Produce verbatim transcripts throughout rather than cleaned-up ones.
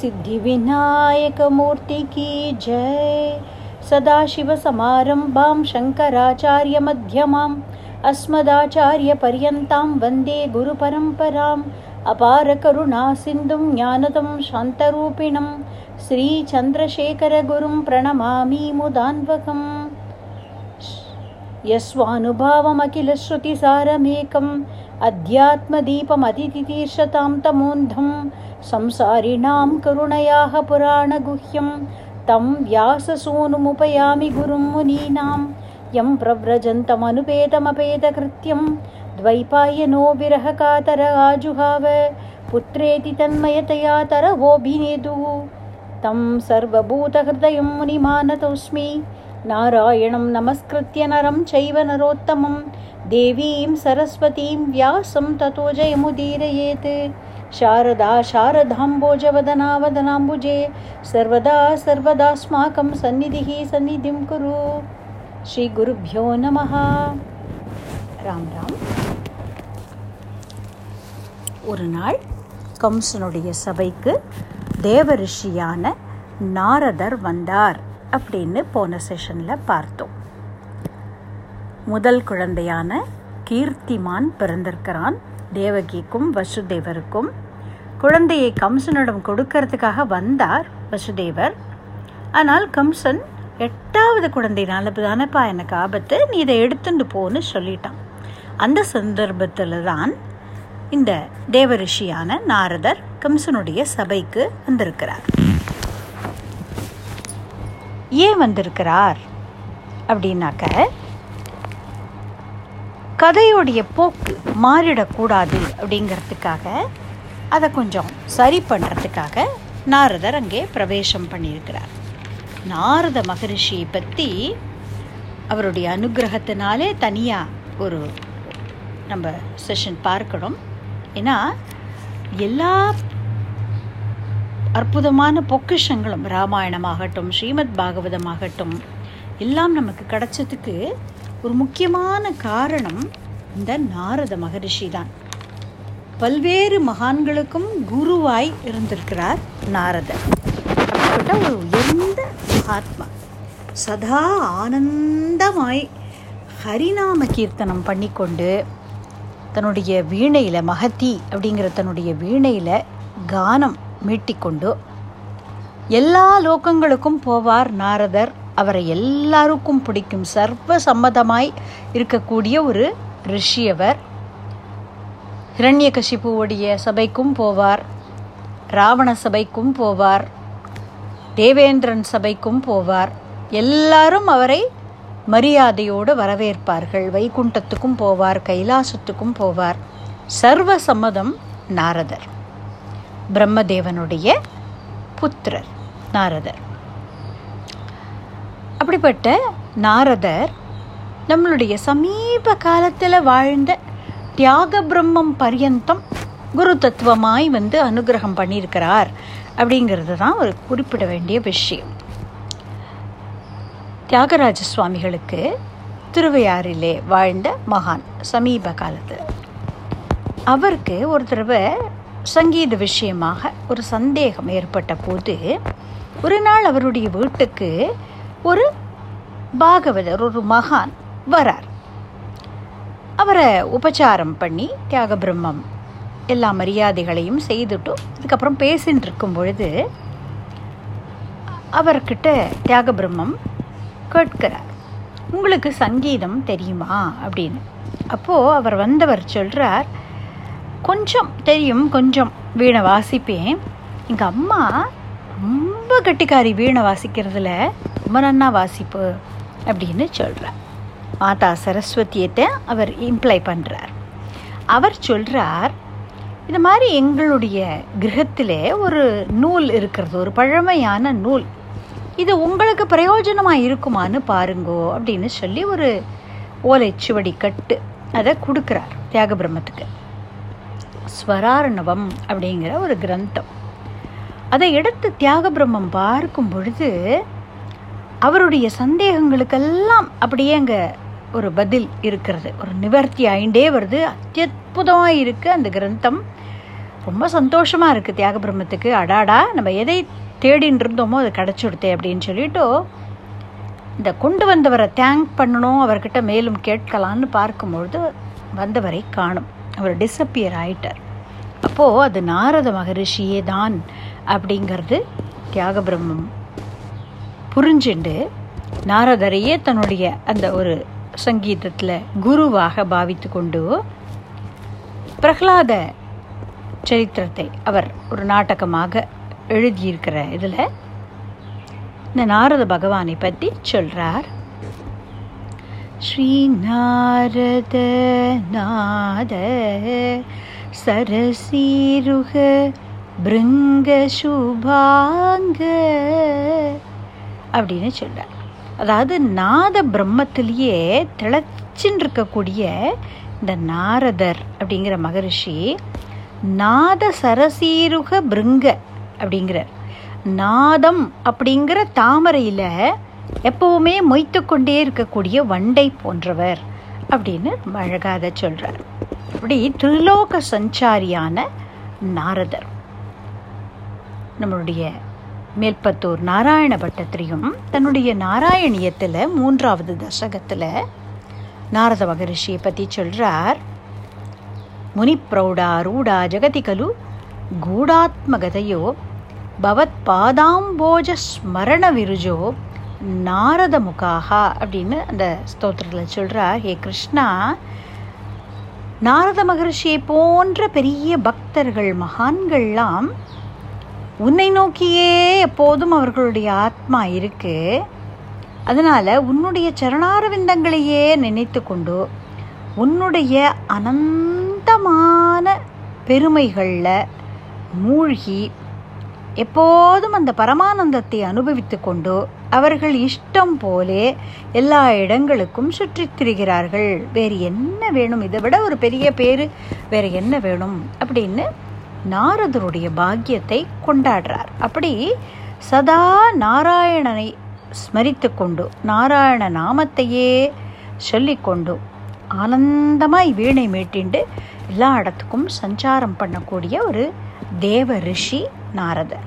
सिद्धि विनायक मूर्ति की जय। सदाशिव समारंभां शंकराचार्य मध्यमां अस्मदाचार्य पर्यन्तां वंदे गुरु परंपरां अपार करुणा सिंधुं ज्ञानदं शांतरूपिणं श्री चंद्रशेखर गुरुं प्रणमामि मुदान्वकम्। यस्वानुभावमखिल श्रुतिसारमेकम् अध्यात्मदीपमतितितीर्षतां तमोन्धं संसारिणां करुणयाः पुराणगुह्यं तं व्याससूनुमुपयामि गुरुं मुनीनां। यं प्रव्रजन्तमनुपेतमपेतकृत्यं द्वैपायनो विरहकातर आजुहाव पुत्रेति तन्मयतया तरवोऽभिनेदुः। तं सर्वभूतहृदयं मुनिमानतोऽस्मि। नारायणं नमस्कृत्य नरं चैव नरोत्तमं देवीं सरस्वतीं व्यासं ततो जयमुदीरयेत्। शारदा शारदाम्बोजवदनावदनाम्बुजे सर्वदा सर्वदास्माकं सन्निधिः सन्निधिं कुरु। श्रीगुरुभ्यो नमः। ராம் ராம். ஒரு நாள் கம்சனுடைய சபைக்கு தேவரிஷியான நாரதர் வந்தார் அப்படின்னு போன செஷனில் பார்த்தோம். முதல் குழந்தையான கீர்த்திமான் பிறந்திருக்கிறான். தேவகிக்கும் வசுதேவருக்கும் குழந்தையை கம்சனிடம் கொடுக்கறதுக்காக வந்தார் வசுதேவர். ஆனால் கம்சன் எட்டாவது குழந்தையினால தானப்பா எனக்கு ஆபத்து, நீ இதை எடுத்துட்டு போன்னு சொல்லிட்டான். அந்த சந்தர்ப்பத்தில் தான் இந்த தேவரிஷியான நாரதர் கம்சனுடைய சபைக்கு வந்திருக்கிறார். ஏன் வந்திருக்கிறார் அப்படின்னாக்க, கதையோடைய போக்கு மாறிடக்கூடாது அப்படிங்கிறதுக்காக, அதை கொஞ்சம் சரி பண்ணுறதுக்காக நாரதர் அங்கே பிரவேசம் பண்ணியிருக்கிறார். நாரத மகரிஷியை பற்றி அவருடைய அனுகிரகத்தினாலே தனியாக ஒரு நம்ம செஷன் பார்க்கணும். ஏன்னா எல்லா அற்புதமான பொக்கிஷங்களும் ராமாயணமாகட்டும் ஸ்ரீமத் பாகவதமாகட்டும் எல்லாம் நமக்கு கிடைச்சதுக்கு ஒரு முக்கியமான காரணம் இந்த நாரத மகரிஷி தான். பல்வேறு மகான்களுக்கும் குருவாய் இருந்திருக்கிறார் நாரதர். அப்படிப்பட்ட ஒரு உயர்ந்த மகாத்மா சதா ஆனந்தமாய் ஹரிநாம கீர்த்தனம் பண்ணிக்கொண்டு தன்னுடைய வீணையில் மகதி அப்படிங்கிற தன்னுடைய வீணையில் கானம் மீட்டிக்கொண்டு எல்லா லோகங்களுக்கும் போவார் நாரதர். அவரை எல்லாருக்கும் பிடிக்கும், சர்வ சம்மதமாய் இருக்கக்கூடிய ஒரு ரிஷியவர். ஹிரண்யகசிபுவோடைய சபைக்கும் போவார், ராவண சபைக்கும் போவார், தேவேந்திரன் சபைக்கும் போவார். எல்லாரும் அவரை மரியாதையோடு வரவேற்பார்கள். வைகுண்டத்துக்கும் போவார், கைலாசத்துக்கும் போவார். சர்வ சம்மதம் நாரதர். பிரம்மதேவனுடைய புத்திரர் நாரதர். அப்படிப்பட்ட நாரதர் நம்மளுடைய சமீப காலத்தில் வாழ்ந்த தியாக பிரம்மம் பர்யந்தம் குரு தத்துவமாய் வந்து அனுகிரகம் பண்ணியிருக்கிறார் அப்படிங்கிறது தான் ஒரு குறிப்பிட வேண்டிய விஷயம். தியாகராஜ சுவாமிகளுக்கு திருவையாறிலே வாழ்ந்த மகான் சமீப காலத்தில். அவருக்கு ஒரு தடவை சங்கீத விஷயமாக ஒரு சந்தேகம் ஏற்பட்ட போது ஒரு நாள் அவருடைய வீட்டுக்கு ஒரு பாகவதர், ஒரு மகான் வரார். அவரை உபச்சாரம் பண்ணி தியாக பிரம்மம் எல்லா மரியாதைகளையும் செய்துட்டு அதுக்கப்புறம் பேசின்னு இருக்கும் பொழுது அவர்கிட்ட தியாக பிரம்மம் கேட்கிறார், உங்களுக்கு சங்கீதம் தெரியுமா அப்படின்னு. அப்போது அவர் வந்தவர் சொல்கிறார், கொஞ்சம் தெரியும், கொஞ்சம் வீணை வாசிப்பேன். எங்கள் அம்மா ரொம்ப கட்டிக்காரி, வீணை வாசிக்கிறதுல ரொம்ப நன்னா வாசிப்பு அப்படின்னு சொல்கிறார். மாதா சரஸ்வதியை அவர் இம்ப்ளை பண்ணுறார். அவர் சொல்கிறார், இது மாதிரி எங்களுடைய கிரகத்தில் ஒரு நூல் இருக்கிறது, ஒரு பழமையான நூல், இது உங்களுக்கு பிரயோஜனமாக இருக்குமான்னு பாருங்கோ அப்படின்னு சொல்லி ஒரு ஓலைச்சுவடி கட்டு அதை கொடுக்குறார் தியாக பிரம்மத்துக்கு. ஸ்வரார்ணவம் அப்படிங்கிற ஒரு கிரந்தம். அதை எடுத்து தியாக பிரம்மம் பார்க்கும் பொழுது அவருடைய சந்தேகங்களுக்கெல்லாம் அப்படியே அங்கே ஒரு பதில் இருக்கிறது, ஒரு நிவர்த்தி ஆயிண்டே வருது. அத்தியுதமாக இருக்குது அந்த கிரந்தம். ரொம்ப சந்தோஷமாக இருக்குது தியாக பிரம்மத்துக்கு. அடாடா நம்ம எதை தேடின்னு இருந்தோமோ அது கிடச்சிடுத்தே அப்படின்னு சொல்லிட்டு இந்த கொண்டு வந்தவரை தேங்க் பண்ணணும், அவர்கிட்ட மேலும் கேட்கலான்னு பார்க்கும்பொழுது வந்தவரை காணும், அவர் டிஸப்பியர் ஆயிட்டார். அப்போது அது நாரத மகரிஷியே தான் அப்படிங்கிறது தியாக பிரம்மம் புரிஞ்சுண்டு நாரதரையே தன்னுடைய அந்த ஒரு சங்கீதத்தில் குருவாக பாவித்து கொண்டு பிரகலாத சரித்திரத்தை அவர் ஒரு நாடகமாக எழுதியிருக்கிற இதில் இந்த நாரத பகவானை பற்றி சொல்கிறார். ஸ்ரீ நாரத நாத சரசீருக பிருங்க சுபாங்க அப்படின்னு சொல்கிறார். அதாவது நாத பிரம்மத்திலேயே திளைச்சின்னு இருக்கக்கூடிய இந்த நாரதர் அப்படிங்கிற மகரிஷி நாத சரசீருக பிருங்க அப்படிங்கிறார். நாதம் அப்படிங்கிற தாமரையில் எப்பவுமே மொய்த்து கொண்டே இருக்கக்கூடிய வண்டை போன்றவர் அப்படின்னு அழகாக சொல்கிறார். அப்படி திரிலோக சஞ்சாரியான நாரதர் நம்மளுடைய மேல்பத்தூர் நாராயண பட்டத்திரியும் தன்னுடைய நாராயணியத்தில் மூன்றாவது தசகத்தில் நாரத மகரிஷியை பற்றி சொல்கிறார். முனிப்ரௌடா ரூடா ஜகதி கலு கூடாத்மகதையோ பவத் பாதாம்போஜ ஸ்மரண விருஜோ நாரத முகாகா அப்படின்னு அந்த ஸ்தோத்திரத்தில் சொல்கிறார். ஹே கிருஷ்ணா, நாரத மகரிஷியை போன்ற பெரிய பக்தர்கள் மகான்கள்லாம் உன்னை நோக்கியே எப்போதும் அவர்களுடைய ஆத்மா இருக்குது. அதனால் உன்னுடைய சரணாரவிந்தங்களையே நினைத்து கொண்டு உன்னுடைய அனந்தமான பெருமைகளில் மூழ்கி எப்போதும் அந்த பரமானந்தத்தை அனுபவித்து கொண்டு அவர்கள் இஷ்டம் போலே எல்லா இடங்களுக்கும் சுற்றித் திரிகிறார்கள். வேறு என்ன வேணும்? இதை விட ஒரு பெரிய பேர் வேறு என்ன வேணும் அப்படின்னு நாரதருடைய பாக்கியத்தை கொண்டாடுறார். அப்படி சதா நாராயணனை ஸ்மரித்து கொண்டு நாராயண நாமத்தையே சொல்லிக்கொண்டு ஆனந்தமாய் வீணை மீட்டிண்டு எல்லா இடத்துக்கும் சஞ்சாரம் பண்ணக்கூடிய ஒரு தேவ ரிஷி நாரதர்.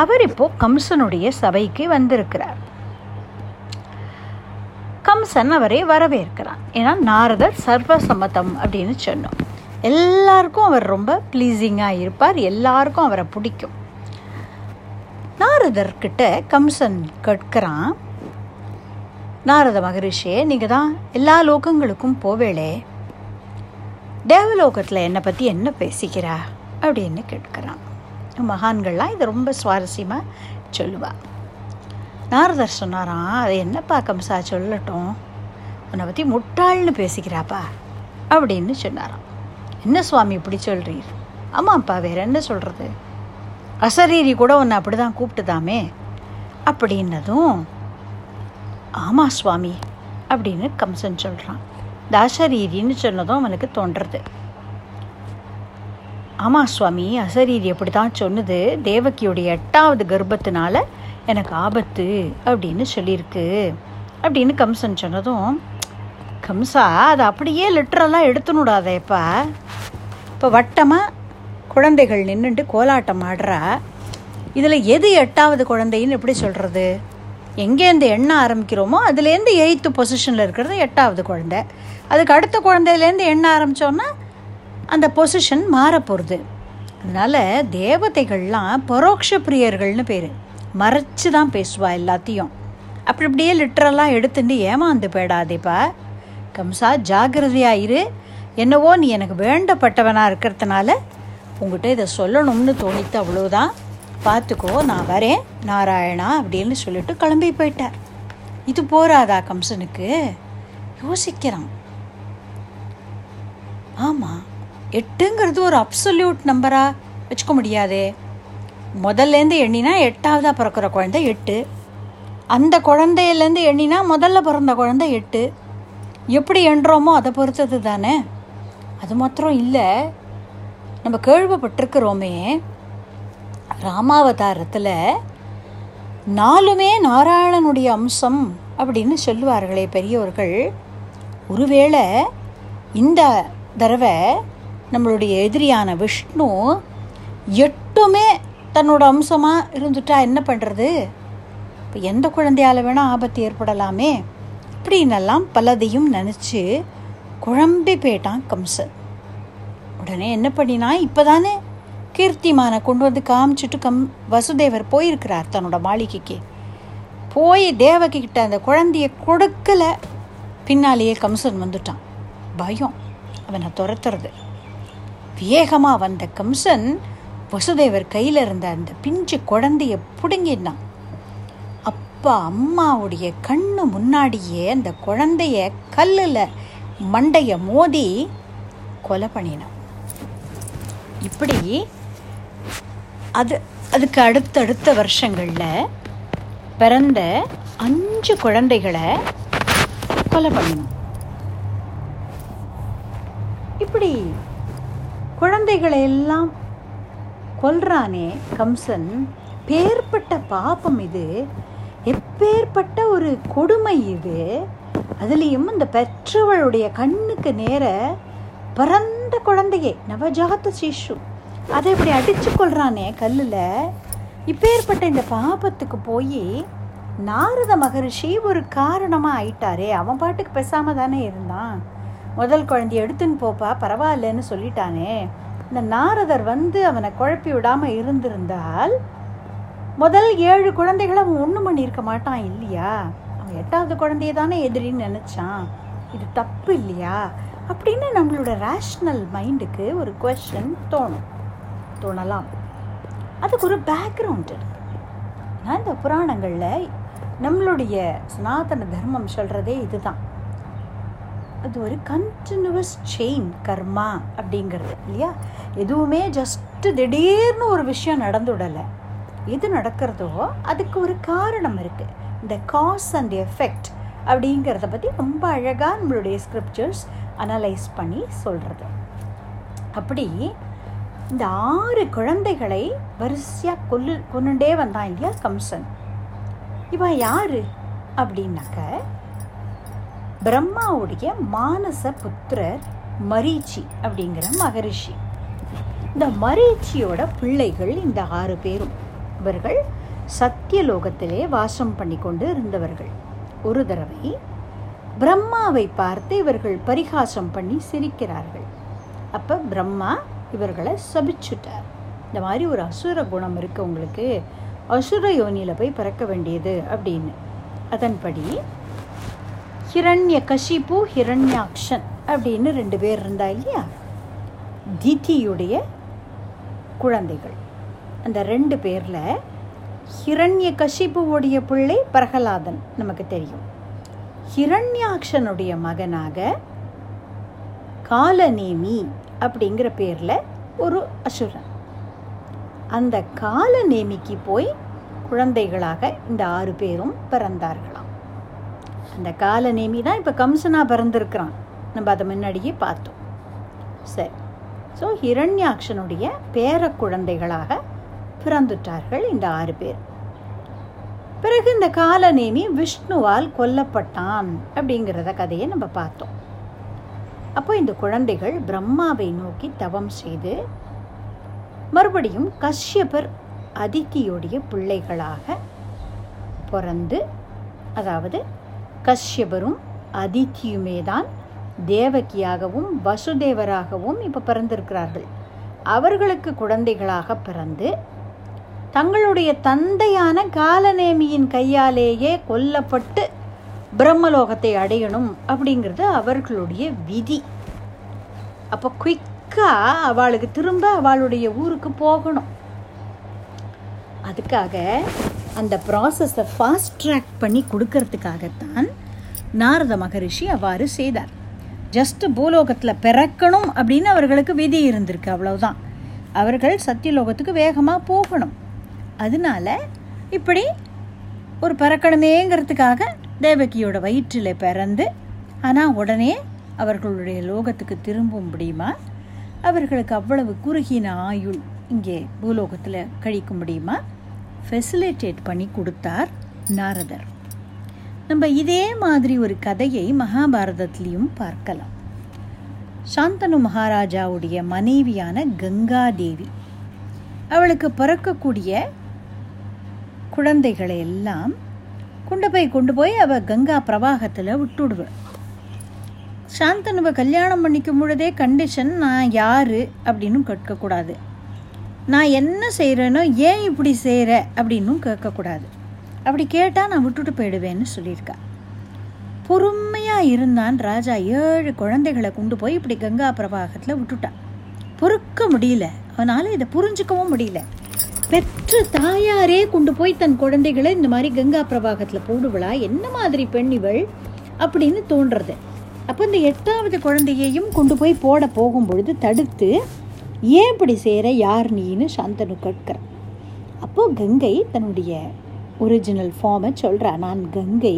அவர் இப்போது கம்சனுடைய சபைக்கு வந்திருக்கிறார். கம்சன் அவரை வரவேற்கிறான். ஏன்னா நாரதர் சர்வசம்மதம் அப்படின்னு சொன்னோம். எல்லாருக்கும் அவர் ரொம்ப ப்ளீஸிங்காக இருப்பார், எல்லாருக்கும் அவரை பிடிக்கும். நாரதர்கிட்ட கம்சன் கேட்கிறான், நாரத மகரிஷியே நீங்கள் தான் எல்லா லோகங்களுக்கும் போவேளே, தேவலோகத்தில் என்னை பற்றி என்ன பேசிக்கிறா அப்படின்னு கேட்கிறான். மகான்கள்லாம் இதை ரொம்ப சுவாரஸ்யமாக சொல்லுவாள். நாரதர் சொன்னாராம், அதை என்னப்பா கம்சா சொல்லட்டும், உன்னை பற்றி முட்டாள்னு பேசிக்கிறாப்பா அப்படின்னு சொன்னாராம். என்ன சுவாமி இப்படி சொல்கிறீர்? ஆமாம்ப்பா, வேற என்ன சொல்கிறது, அசரீரி கூட உன்னை அப்படி தான் கூப்பிட்டுதாமே அப்படின்னதும் ஆமாம் சுவாமி அப்படின்னு கம்சன் சொல்கிறான். இந்த அசரீரின்னு சொன்னதும் அவனுக்கு தோன்றுறது, ஆமாம் சுவாமி அசரீரி அப்படி தான் சொன்னது, தேவகியுடைய எட்டாவது கர்ப்பத்தினால எனக்கு ஆபத்து அப்படின்னு சொல்லியிருக்கு அப்படின்னு கம்சன் சொன்னதும், கம்சா அதை அப்படியே லிட்ரலாக எடுத்துனுடாதேப்பா, இப்போ வட்டமாக குழந்தைகள் நின்றுட்டு கோலாட்டம் ஆடுறா, இதில் எது எட்டாவது குழந்தைன்னு எப்படி சொல்கிறது? எங்கேருந்து எண்ண ஆரம்பிக்கிறோமோ அதுலேருந்து எயித்து பொசிஷனில் இருக்கிறது எட்டாவது குழந்தை, அதுக்கு அடுத்த குழந்தையிலேருந்து எண்ண ஆரம்பித்தோன்னா அந்த பொசிஷன் மாறப்போகிறது. அதனால் தேவதைகள்லாம் பரோட்ச பிரியர்கள்னு பேர், மறைச்சி தான் பேசுவா எல்லாத்தையும், அப்படி இப்படியே லிட்ரலாக எடுத்துட்டு ஏமாந்து போயிடாதேப்பா, கம்சா ஜாகிரதையாயிரு, என்னவோ நீ எனக்கு வேண்டப்பட்டவனாக இருக்கிறதுனால உங்கள்கிட்ட இதை சொல்லணும்னு தோணித்து, அவ்வளோதான் பார்த்துக்கோ, நான் வரேன் நாராயணா அப்படின்னு சொல்லிட்டு கிளம்பி போயிட்டார். இது போறாதா கம்சனுக்கு? யோசிக்கிறான். ஆமாம், எட்டுங்கிறது ஒரு அப்சல்யூட் நம்பராக வச்சுக்க முடியாதே, முதல்லேருந்து எண்ணினா எட்டாவதாக பிறக்கிற குழந்தை எட்டு, அந்த குழந்தையிலேருந்து எண்ணினா முதல்ல பிறந்த குழந்தை எட்டு, எப்படி என்றோமோ அதை பொறுத்தது தானே. அது மாத்திரம் இல்லை, நம்ம கேள்விப்பட்டிருக்கிறோமே ராமாவதாரத்தில் நாலுமே நாராயணனுடைய அம்சம் அப்படின்னு சொல்லுவார்களே பெரியவர்கள், ஒருவேளை இந்த தடவை நம்மளுடைய எதிரியான விஷ்ணு எட்டுமே தன்னோட அம்சமாக இருந்துட்டா என்ன பண்ணுறது? இப்போ எந்த குழந்தையால் வேணால் ஆபத்து ஏற்படலாமே இப்படின்னெல்லாம் பலதையும் நினச்சி குழம்பி போயிட்டான் கம்சன். உடனே என்ன பண்ணினா, இப்போ தானே கீர்த்திமான கொண்டு வந்து காமிச்சிட்டு கம் வசுதேவர் போயிருக்கிறார் தன்னோட மாளிகைக்கு. போய் தேவகிக்கிட்ட அந்த குழந்தைய கொடுக்கல. பின்னாலேயே கம்சன் வந்துட்டான். பயம் அவனை துரத்துறது. வேகமாக வந்த கம்சன் வசுதேவர் கையில் இருந்த அந்த பிஞ்சு குழந்தைய பிடுங்கினான். அப்பா அம்மாவுடைய கண்ணு முன்னாடியே அந்த குழந்தைய கல்லில் மண்டைய மோதி கொலை பண்ணினான். இப்படி அது அதுக்கு அடுத்தடுத்த வருஷங்களில் பிறந்த அஞ்சு குழந்தைகளை கொலை பண்ணினான். இப்படி குழந்தைகளை எல்லாம் கொல்றானே கம்சன், பேர்பட்ட பாபம் இது, எப்பேற்பட்ட ஒரு கொடுமை இது. அதுலேயும் இந்த பெற்றவளுடைய கண்ணுக்கு நேர பறந்த குழந்தையே, நவஜாத சிசு, அதை இப்படி அடித்து கொள்றானே கல்லில். இப்பேற்பட்ட இந்த பாபத்துக்கு போய் நாரத மகரிஷி ஒரு காரணமாக ஆயிட்டாரே. அவன் பாட்டுக்கு பேசாமல் தானே இருந்தான். முதல் குழந்தைய எடுத்துன்னு போப்பா பரவாயில்லன்னு சொல்லிட்டானே. இந்த நாரதர் வந்து அவனை குழப்பி விடாமல் இருந்திருந்தால் முதல் ஏழு குழந்தைகளை அவன் ஒன்று மணி இருக்க மாட்டான் இல்லையா? அவன் எட்டாவது குழந்தைய தானே எதிரின்னு நினச்சான். இது தப்பு இல்லையா அப்படின்னு நம்மளோட ரேஷ்னல் மைண்டுக்கு ஒரு குவெஸ்டன் தோணும் தோணலாம் அதுக்கு ஒரு பேக்ரவுண்ட் இருக்குது. ஏன்னா இந்த புராணங்களில் நம்மளுடைய சனாதன தர்மம் சொல்கிறதே இது தான். அது ஒரு கண்டினியூவஸ் செயின் கர்மா அப்படிங்கிறது இல்லையா? எதுவுமே ஜஸ்ட்டு திடீர்னு ஒரு விஷயம் நடந்துவிடலை. எது நடக்கிறதோ அதுக்கு ஒரு காரணம் இருக்குது. இந்த காஸ் அண்ட் எஃபெக்ட் அப்படிங்கிறத பற்றி ரொம்ப அழகாக நம்மளுடைய ஸ்கிரிப்சர்ஸ் அனலைஸ் பண்ணி சொல்கிறது. அப்படி இந்த ஆறு குழந்தைகளை வரிசையாக கொல்லு கொண்டுட்டே வந்தான் இல்லையா கம்சன். இவன் யார் அப்படின்னாக்க, பிரம்மாவுடைய மானச புத்திரர் மரீச்சி அப்படிங்கிற மகரிஷி. இந்த மரீச்சியோட பிள்ளைகள் இந்த ஆறு பேரும். இவர்கள் சத்தியலோகத்திலே வாசம் பண்ணி கொண்டு இருந்தவர்கள். ஒரு தடவை பிரம்மாவை பார்த்து இவர்கள் பரிகாசம் பண்ணி சிரிக்கிறார்கள். அப்போ பிரம்மா இவர்களை சபிச்சுட்டார். இந்த மாதிரி ஒரு அசுர குணம் இருக்குது உங்களுக்கு, அசுர யோனியில் போய் பிறக்க வேண்டியது அப்படின்னு. அதன்படி ஹிரண்ய கஷிபு ஹிரண்யாக்ஷன் அப்படின்னு ரெண்டு பேர் இருந்தா இல்லையா, திதியுடைய குழந்தைகள். அந்த ரெண்டு பேரில் ஹிரண்ய கஷிபுவோடைய பிள்ளை பிரகலாதன் நமக்கு தெரியும். ஹிரண்யாக்ஷனுடைய மகனாக காலநேமி அப்படிங்கிற பேரில் ஒரு அசுரன். அந்த காலநேமிக்கு போய் குழந்தைகளாக இந்த ஆறு பேரும் பிறந்தார்களாம். அந்த காலநேமி தான் இப்போ கம்சனாக பிறந்திருக்கிறான். நம்ம அதை முன்னாடியே பார்த்தோம். சரி, ஸோ ஹிரண்யாக்ஷனுடைய பேர குழந்தைகளாக பிறந்துட்டார்கள் இந்த ஆறு பேர். பிறகு இந்த காலநேமி விஷ்ணுவால் கொல்லப்பட்டான் அப்படிங்கிறத கதையை நம்ம பார்த்தோம். அப்போ இந்த குழந்தைகள் பிரம்மாவை நோக்கி தவம் செய்து மறுபடியும் கஷ்யபர் அதித்தியோடைய பிள்ளைகளாக பிறந்து, அதாவது கஷ்யபரும் அதித்தியுமே தான் தேவகியாகவும் வசுதேவராகவும் இப்போ பிறந்திருக்கிறார்கள். அவர்களுக்கு குழந்தைகளாக பிறந்து தங்களுடைய தந்தையான காலநேமியின் கையாலேயே கொல்லப்பட்டு பிரம்மலோகத்தை அடையணும் அப்படிங்கிறது அவர்களுடைய விதி. அப்போ குயிக்காக அவளுக்கு திரும்ப அவளுடைய ஊருக்கு போகணும். அதுக்காக அந்த ப்ராசஸை ஃபாஸ்ட் ட்ராக் பண்ணி கொடுக்கறதுக்காகத்தான் நாரத மகரிஷி அவ்வாறு செய்தார். ஜஸ்ட்டு பூலோகத்தில் பிறக்கணும் அப்படின்னு அவர்களுக்கு விதி இருந்திருக்கு, அவ்வளவுதான். அவர்கள் சத்தியலோகத்துக்கு வேகமாக போகணும். அதனால இப்படி ஒரு பிறக்கணுமேங்கிறதுக்காக தேவகியோட வயிற்றில் பிறந்து, ஆனால் உடனே அவர்களுடைய லோகத்துக்கு திரும்ப முடியுமா? அவர்களுக்கு அவ்வளவு குறுகின ஆயுள் இங்கே பூலோகத்தில் கழிக்க முடியுமா? ஃபெசிலிட்டேட் பண்ணி கொடுத்தார் நாரதர். நம்ம இதே மாதிரி ஒரு கதையை மகாபாரதத்திலையும் பார்க்கலாம். சாந்தனு மகாராஜாவுடைய மனைவியான கங்காதேவி, அவளுக்கு பிறக்கக்கூடிய குழந்தைகளை எல்லாம் கொண்டு போய் கொண்டு போய் அவள் கங்கா பிரவாகத்தில் விட்டுடுவாள். சாந்தனுவை கல்யாணம் பண்ணிக்கும் பொழுதே கண்டிஷன், நான் யார் அப்படின்னு கேட்கக்கூடாது, நான் என்ன செய்கிறேனோ ஏன் இப்படி செய்கிற அப்படின்னும் கேட்கக்கூடாது, அப்படி கேட்டால் நான் விட்டுட்டு போயிடுவேன்னு சொல்லியிருக்கா. பொறுமையாக இருந்தான் ராஜா. ஏழு குழந்தைகளை கொண்டு போய் இப்படி கங்கா பிரவாகத்தில் விட்டுட்டான். பொறுக்க முடியல, அதனால் இதை புரிஞ்சுக்கவும் முடியல. பெற்ற தாயாரே கொண்டு போய் தன் குழந்தைகளை இந்த மாதிரி கங்கா பிரவாகத்தில் போடுவளா, என்ன மாதிரி பெண் இவள் அப்படின்னு தோன்றுறது. அப்போ இந்த எட்டாவது குழந்தையையும் கொண்டு போய் போட போகும்பொழுது தடுத்து, ஏன் இப்படி செய்கிற, யார் நீன்னு சாந்தனு கேட்குற. அப்போது கங்கை தன்னுடைய ஒரிஜினல் ஃபார்மை சொல்கிறா. நான் கங்கை,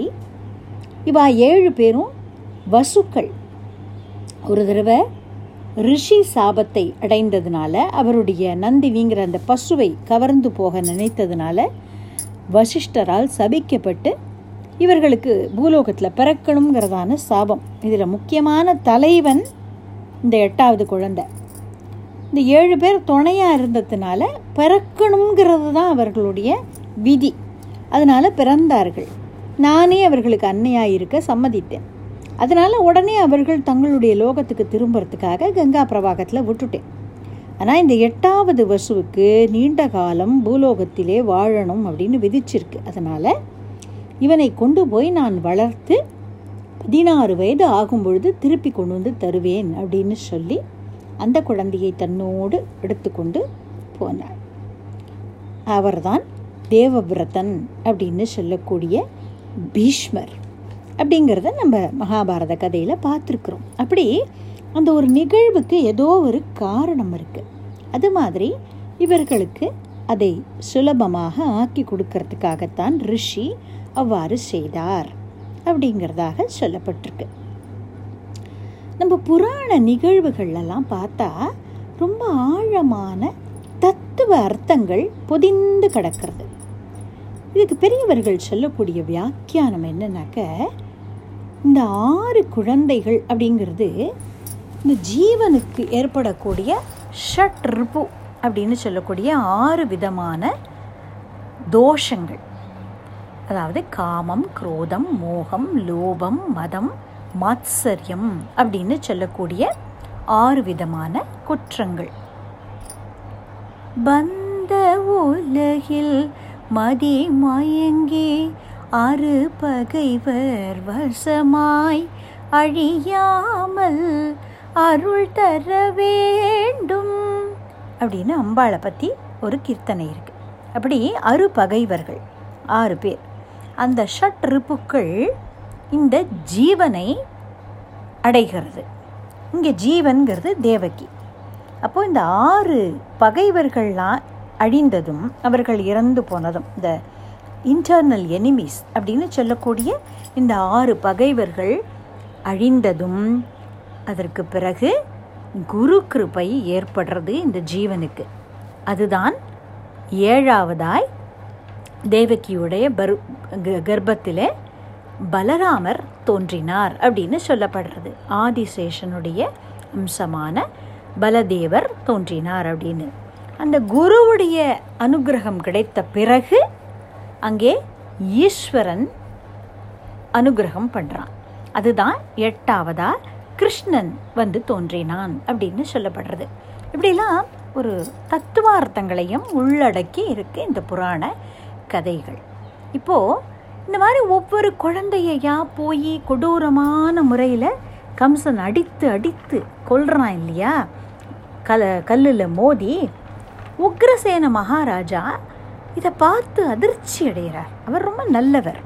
இவா ஏழு பேரும் வசுக்கள். ஒரு தடவை ரிஷி சாபத்தை அடைந்ததுனால, அவருடைய நந்திவிங்கிற அந்த பசுவை கவர்ந்து போக நினைத்ததுனால வசிஷ்டரால் சபிக்கப்பட்டு இவர்களுக்கு பூலோகத்தில் பிறக்கணுங்கிறதான சாபம். இதில் முக்கியமான தலைவன் இந்த எட்டாவது குழந்தை. இந்த ஏழு பேர் துணையாக இருந்ததுனால பிறக்கணுங்கிறது தான் அவர்களுடைய விதி. அதனால் பிறந்தார்கள். நானே அவர்களுக்கு அன்னையாக இருக்க சம்மதித்தேன். அதனால் உடனே அவர்கள் தங்களுடைய லோகத்துக்கு திரும்புறதுக்காக கங்கா பிரவாகத்தில் விட்டுட்டேன். ஆனால் இந்த எட்டாவது வசுவுக்கு நீண்ட காலம் பூலோகத்திலே வாழணும் அப்படின்னு விதிச்சிருக்கு. அதனால் இவனை கொண்டு போய் நான் வளர்த்து பதினாறு வயது ஆகும்பொழுது திருப்பி கொண்டு வந்து தருவேன் அப்படின்னு சொல்லி அந்த குழந்தையை தன்னோடு எடுத்துக்கொண்டு போனார். அவர்தான் தேவவிரதன் அப்படின்னு சொல்லக்கூடிய பீஷ்மர் அப்படிங்கிறத நம்ம மகாபாரத கதையில் பார்த்துருக்குறோம். அப்படி அந்த ஒரு நிகழ்வுக்கு ஏதோ ஒரு காரணம் இருக்குது. அது மாதிரி இவர்களுக்கு அதை சுலபமாக ஆக்கி கொடுக்கறதுக்காகத்தான் ரிஷி அவ்வாறு செய்தார் அப்படிங்கிறதாக சொல்லப்பட்டிருக்கு. நம்ம புராண நிகழ்வுகள்லாம் பார்த்தா ரொம்ப ஆழமான தத்துவ அர்த்தங்கள் பொதிந்து கிடக்கிறது. இதுக்கு பெரியவர்கள் சொல்லக்கூடிய வியாக்கியானம் என்னன்னாக்க, இந்த ஆறு குழந்தைகள் அப்படிங்கிறது இந்த ஜீவனுக்கு ஏற்படக்கூடிய ஷட் ரிபு அப்படின்னு சொல்லக்கூடிய ஆறு விதமான தோஷங்கள். அதாவது காமம், குரோதம், மோகம், லோபம், மதம், மாத்சரியம் அப்படின்னு சொல்லக்கூடிய ஆறு விதமான குற்றங்கள். பந்த உலகில் மதி மயங்கி ஆறு பகைவர் வசமாய் அழியாமல் அருள் தர வேண்டும் அப்படின்னு அம்பாளை பற்றி ஒரு கீர்த்தனை இருக்கு. அப்படி அரு பகைவர்கள் ஆறு பேர், அந்த ஷட் ரிப்புக்கள் இந்த ஜீவனை அடைகிறது. இங்கே ஜீவன்கிறது தேவகி. அப்போது இந்த ஆறு பகைவர்கள்லாம் அழிந்ததும் அவர்கள் இறந்து போனதும், இந்த இன்டர்னல் எனிமீஸ் அப்படின்னு சொல்லக்கூடிய இந்த ஆறு பகைவர்கள் அழிந்ததும் அதற்கு பிறகு குரு கிருபை ஏற்படுறது இந்த ஜீவனுக்கு. அதுதான் ஏழாவதாய் தேவகியுடைய பரு கர்ப்பத்திலே பலராமர் தோன்றினார் அப்படின்னு சொல்லப்படுறது. ஆதிசேஷனுடைய அம்சமான பலதேவர் தோன்றினார் அப்படின்னு. அந்த குருவுடைய அனுகிரகம் கிடைத்த பிறகு அங்கே ஈஸ்வரன் அனுகிரகம் பண்ணுறான். அதுதான் எட்டாவதா கிருஷ்ணன் வந்து தோன்றினான் அப்படின்னு சொல்லப்படுறது. இப்படிலாம் ஒரு தத்துவார்த்தங்களையும் உள்ளடக்கி இருக்கு இந்த புராண கதைகள். இப்போது இந்த மாதிரி ஒவ்வொரு குழந்தையா போய் கொடூரமான முறையில் கம்சன் அடித்து அடித்து கொல்றான் இல்லையா, கல கல்லில் மோதி. உக்ரசேன மகாராஜா இதை பார்த்து அதிர்ச்சி அடைகிறார். அவர் ரொம்ப நல்லவர்,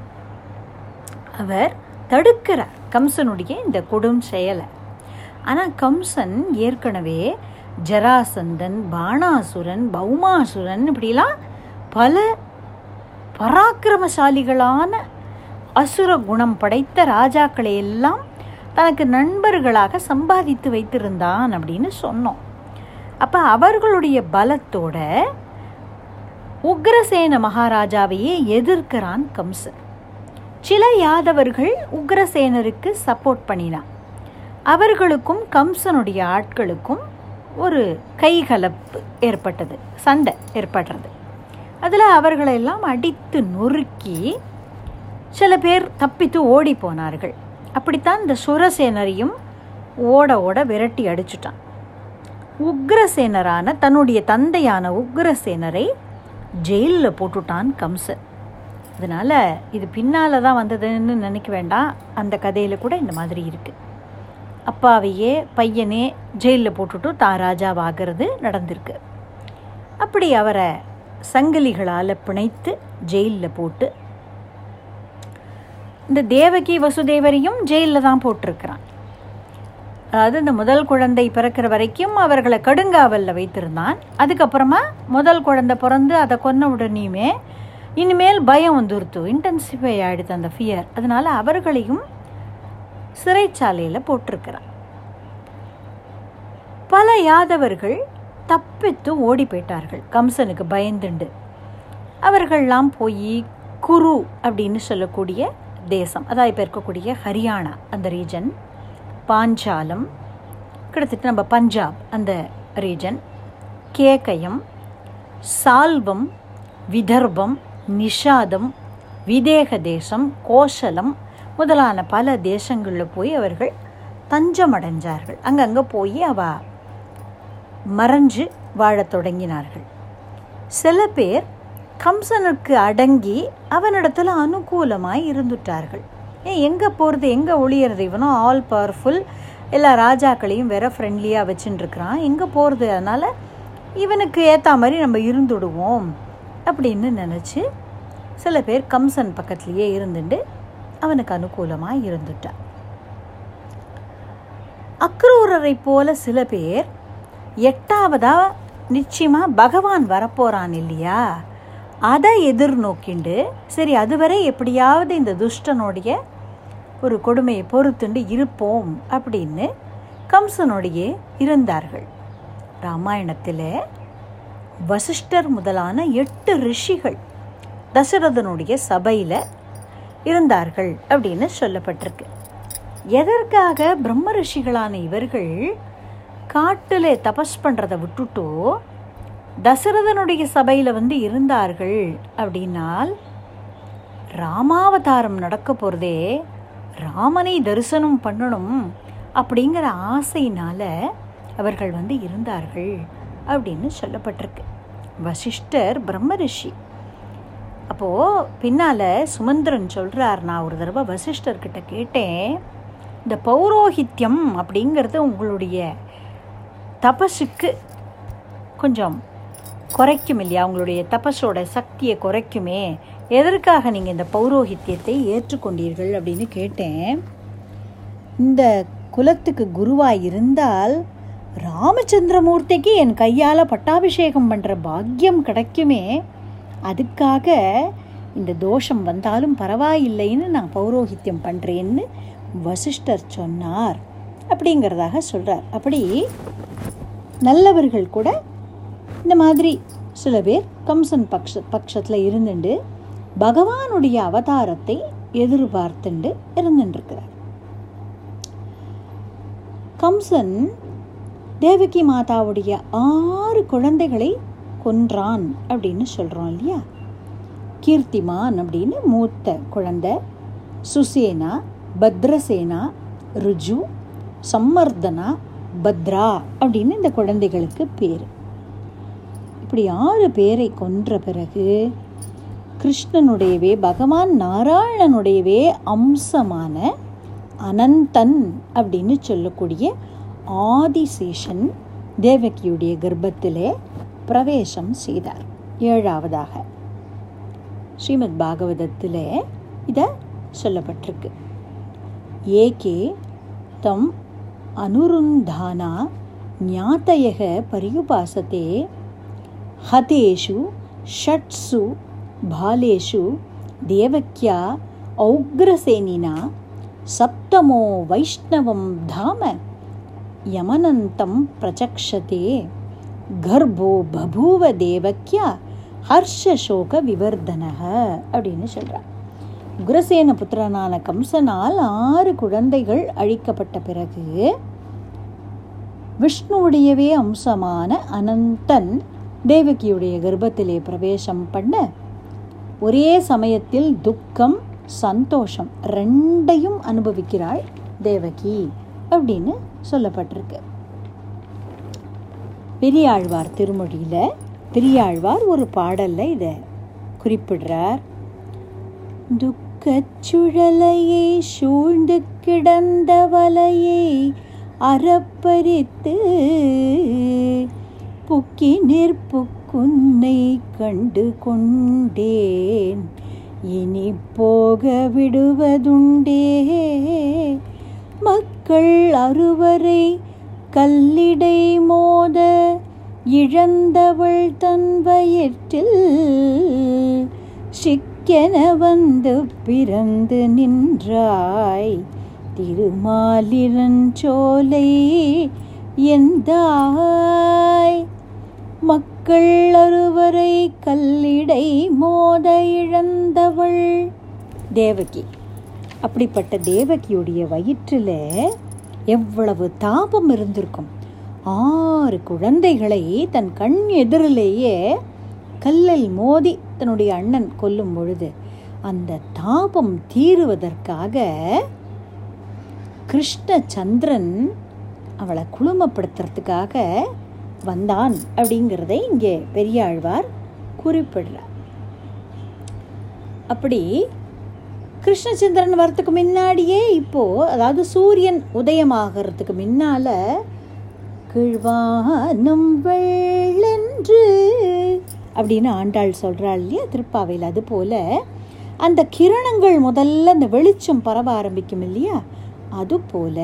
அவர் தடுக்கிறார் கம்சனுடைய இந்த கொடும் செயலை. ஆனால் கம்சன் ஏற்கனவே ஜராசந்தன், பாணாசுரன், பௌமாசுரன் இப்படிலாம் பல பராக்கிரமசாலிகளான அசுர குணம் படைத்த ராஜாக்களை எல்லாம் தனக்கு நண்பர்களாக சம்பாதித்து வைத்திருந்தான் அப்படின்னு சொன்னோம். அப்போ அவர்களுடைய பலத்தோட உக்ரசேன மகாராஜாவையே எதிர்க்கிறான் கம்சன். சில யாதவர்கள் உக்ரசேனருக்கு சப்போர்ட் பண்ணினான். அவர்களுக்கும் கம்சனுடைய ஆட்களுக்கும் ஒரு கைகலப்பு ஏற்பட்டது, சண்டை ஏற்படுறது. அதில் அவர்களெல்லாம் அடித்து நொறுக்கி சில பேர் தப்பித்து ஓடி போனார்கள். அப்படித்தான் இந்த சுரசேனரையும் ஓட ஓட விரட்டி அடிச்சுட்டான். உக்ரசேனரான தன்னுடைய தந்தையான உக்ரசேனரை ஜெயிலில் போட்டுட்டான் கம்சன். அதனால் இது பின்னால் தான் வந்ததுன்னு நினைக்க வேண்டாம், அந்த கதையில் கூட இந்த மாதிரி இருக்குது. அப்பாவையே பையனே ஜெயிலில் போட்டுட்டு தான் ராஜாவாகிறது நடந்திருக்கு. அப்படி அவரை சங்கிலிகளால் பிணைத்து ஜெயிலில் போட்டு, இந்த தேவகி வசுதேவரையும் ஜெயிலில் தான் போட்டிருக்கிறான். அதாவது இந்த முதல் குழந்தை பிறக்கிற வரைக்கும் அவர்களை கடுங்காவலில் வைத்திருந்தான். அதுக்கப்புறமா முதல் குழந்தை பிறந்து அதை கொன்ன உடனேயுமே இனிமேல் பயம் வந்துருத்து, இன்டென்சிஃபை ஆகிடுது அந்த ஃபியர். அதனால் அவர்களையும் சிறைச்சாலையில் போட்டிருக்கிறான். பல யாதவர்கள் தப்பித்து ஓடி போயிட்டார்கள் கம்சனுக்கு பயந்துண்டு. அவர்கள்லாம் போய் குரு அப்படின்னு சொல்லக்கூடிய தேசம், அதாவது இப்போ இருக்கக்கூடிய ஹரியானா அந்த ரீஜன், பாஞ்சாலம், கிட்டத்தட்ட நம்ம பஞ்சாப் அந்த ரீஜன், கேகயம், சால்வம், விதர்பம், நிஷாதம், விதேக தேசம், கோசலம் முதலான பல தேசங்களில் போய் அவர்கள் தஞ்சமடைஞ்சார்கள். அங்கங்கே போய் அவ மறைஞ்சு வாழத் தொடங்கினார்கள். சில பேர் கம்சனுக்கு அடங்கி அவனிடத்தில் அனுகூலமாய் இருந்துட்டார்கள். ஏன் எங்கே போகிறது எங்கே ஒளியறது, இவனும் ஆல் பவர்ஃபுல், எல்லா ராஜாக்களையும் வேற ஃப்ரெண்ட்லியாக வச்சுட்டுருக்கிறான், எங்கே போகிறது, அதனால் இவனுக்கு ஏற்ற மாதிரி நம்ம இருந்துடுவோம் அப்படின்னு நினச்சி சில பேர் கம்சன் பக்கத்துலேயே இருந்துட்டு அவனுக்கு அனுகூலமாக இருந்துட்டான். அக்ரூரரை போல சில பேர் எட்டாவதாக நிச்சயமாக பகவான் வரப்போகிறான் இல்லையா, அதை எதிர்நோக்கிண்டு சரி அதுவரை எப்படியாவது இந்த துஷ்டனுடைய ஒரு கொடுமையை பொறுத்துண்டு இருப்போம் அப்படின்னு கம்சனுடைய இருந்தார்கள். ராமாயணத்தில் வசிஷ்டர் முதலான எட்டு ரிஷிகள் தசரதனுடைய சபையில் இருந்தார்கள் அப்படின்னு சொல்லப்பட்டிருக்கு. எதற்காக பிரம்ம ரிஷிகளான இவர்கள் காட்டில் தபஸ் பண்ணுறதை விட்டுட்டோ தசரதனுடைய சபையில் வந்து இருந்தார்கள் அப்படின்னால், ராமாவதாரம் நடக்க போகிறதே, ராமனை தரிசனம் பண்ணணும் அப்படிங்கிற ஆசையினால் அவர்கள் வந்து இருந்தார்கள் அப்படின்னு சொல்லப்பட்டிருக்கு. வசிஷ்டர் பிரம்ம ரிஷி. அப்போது பின்னால் சுமந்திரன் சொல்கிறார், நான் ஒரு தடவை வசிஷ்டர்கிட்ட கேட்டேன், இந்த பௌரோஹித்யம் அப்படிங்கிறது உங்களுடைய தபஸுக்கு கொஞ்சம் குறைக்கும் இல்லையா, உங்களுடைய தபஸோட சக்தியை குறைக்குமே, எதற்காக நீங்கள் இந்த பௌரோஹித்தியத்தை ஏற்றுக்கொண்டீர்கள் அப்படின்னு கேட்டேன். இந்த குலத்துக்கு குருவாக இருந்தால் ராமச்சந்திரமூர்த்திக்கு என் கையால் பட்டாபிஷேகம் பண்ணுற பாக்கியம் கிடைக்குமே, அதுக்காக இந்த தோஷம் வந்தாலும் பரவாயில்லைன்னு நான் பௌரோஹித்தியம் பண்ணுறேன்னு வசிஷ்டர் சொன்னார் அப்படிங்கிறதாக சொல்கிறார். அப்படி நல்லவர்கள் கூட இந்த மாதிரி சில பேர் கம்சன் பக்ஷ பட்சத்தில் இருந்துட்டு பகவானுடைய அவதாரத்தை எதிர்பார்த்துண்டு இருந்துட்டுருக்கிறார். கம்சன் தேவகி மாதாவுடைய ஆறு குழந்தைகளை கொன்றான் அப்படின்னு சொல்கிறோம் இல்லையா. கீர்த்திமான் அப்படின்னு மூத்த குழந்தை, சுசேனா, பத்ரசேனா, ருஜு, சம்மர்தனா, பத்ரா அப்படின்னு இந்த குழந்தைகளுக்கு பேர். இப்படி ஆறு பேரை கொன்ற பிறகு கிருஷ்ணனுடையவே பகவான் நாராயணனுடையவே அம்சமான அனந்தன் அப்படின்னு சொல்லக்கூடிய ஆதிசேஷன் தேவகியுடைய கர்ப்பத்திலே பிரவேசம் செய்தார் ஏழாவதாக. ஸ்ரீமத் பாகவதத்தில் இதை சொல்லப்பட்டிருக்கு. ஏகே தம் அனுருந்தானா ஞாத்தயக பரியுபாசத்தே ஹதேஷு ஷட்சு பாலேஷு தேவக்யா ஔக்ரசேனினா சப்தமோ வைஷ்ணவம் தாம யமனந்தம் பிரச்சக்ஷதே கர்ப்போ பபூவ தேவக்யா ஹர்ஷசோக விவர்தனக அப்படின்னு சொல்கிறார். உக்ரசேன புத்திரனான கம்சனால் ஆறு குழந்தைகள் அழிக்கப்பட்ட பிறகு விஷ்ணுவுடையவே அம்சமான அனந்தன் தேவகியுடைய கர்ப்பத்திலே பிரவேசம் பண்ண ஒரே சமயத்தில் துக்கம் சந்தோஷம் ரெண்டையும் அனுபவிக்கிறாள் தேவகி அப்படின்னு சொல்லப்பட்டிருக்கு. பெரியாழ்வார் திருமொழியில் பெரியாழ்வார் ஒரு பாடலில் இதை குறிப்பிடுறார். துக்கச் சுழலையே சூழ்ந்து கிடந்த வலையை அறப்பறித்து புக்கி நிற்புக்குன்னை கண்டு கொண்டேன் இனி போக விடுவதுண்டே. மக்கள் அறுவரை கல்லிடை மோத இழந்தவள் தன் வயிற்றில் சிக்கென வந்து பிறந்து நின்றாய் திருமாலிரஞ்சோலை எந்தாய். மக்கள் அறுவரை கல்லிடை மோத இழந்தவள் தேவகி. அப்படிப்பட்ட தேவகியுடைய வயிற்றில் எவ்வளவு தாபம் இருந்திருக்கும். ஆறு குழந்தைகளை தன் கண் எதிரிலேயே கல்லில் மோதி தன்னுடைய அண்ணன் கொல்லும் பொழுது அந்த தாபம் தீருவதற்காக கிருஷ்ணச்சந்திரன் அவளை குளுமப்படுத்துறதுக்காக வந்தான் அப்படிங்கிறதை இங்கே பெரியாழ்வார் குறிப்பிடுறார். அப்படி கிருஷ்ணச்சந்திரன் வரத்துக்கு முன்னாடியே இப்போது, அதாவது சூரியன் உதயமாகிறதுக்கு முன்னால் கீழ்வானம் வெள்ளென்று அப்படின்னு ஆண்டாள் சொல்கிறாள் இல்லையா திருப்பாவையில், அது போல் அந்த கிரணங்கள் முதல்ல அந்த வெளிச்சம் பரவ ஆரம்பிக்கும் இல்லையா, அதுபோல்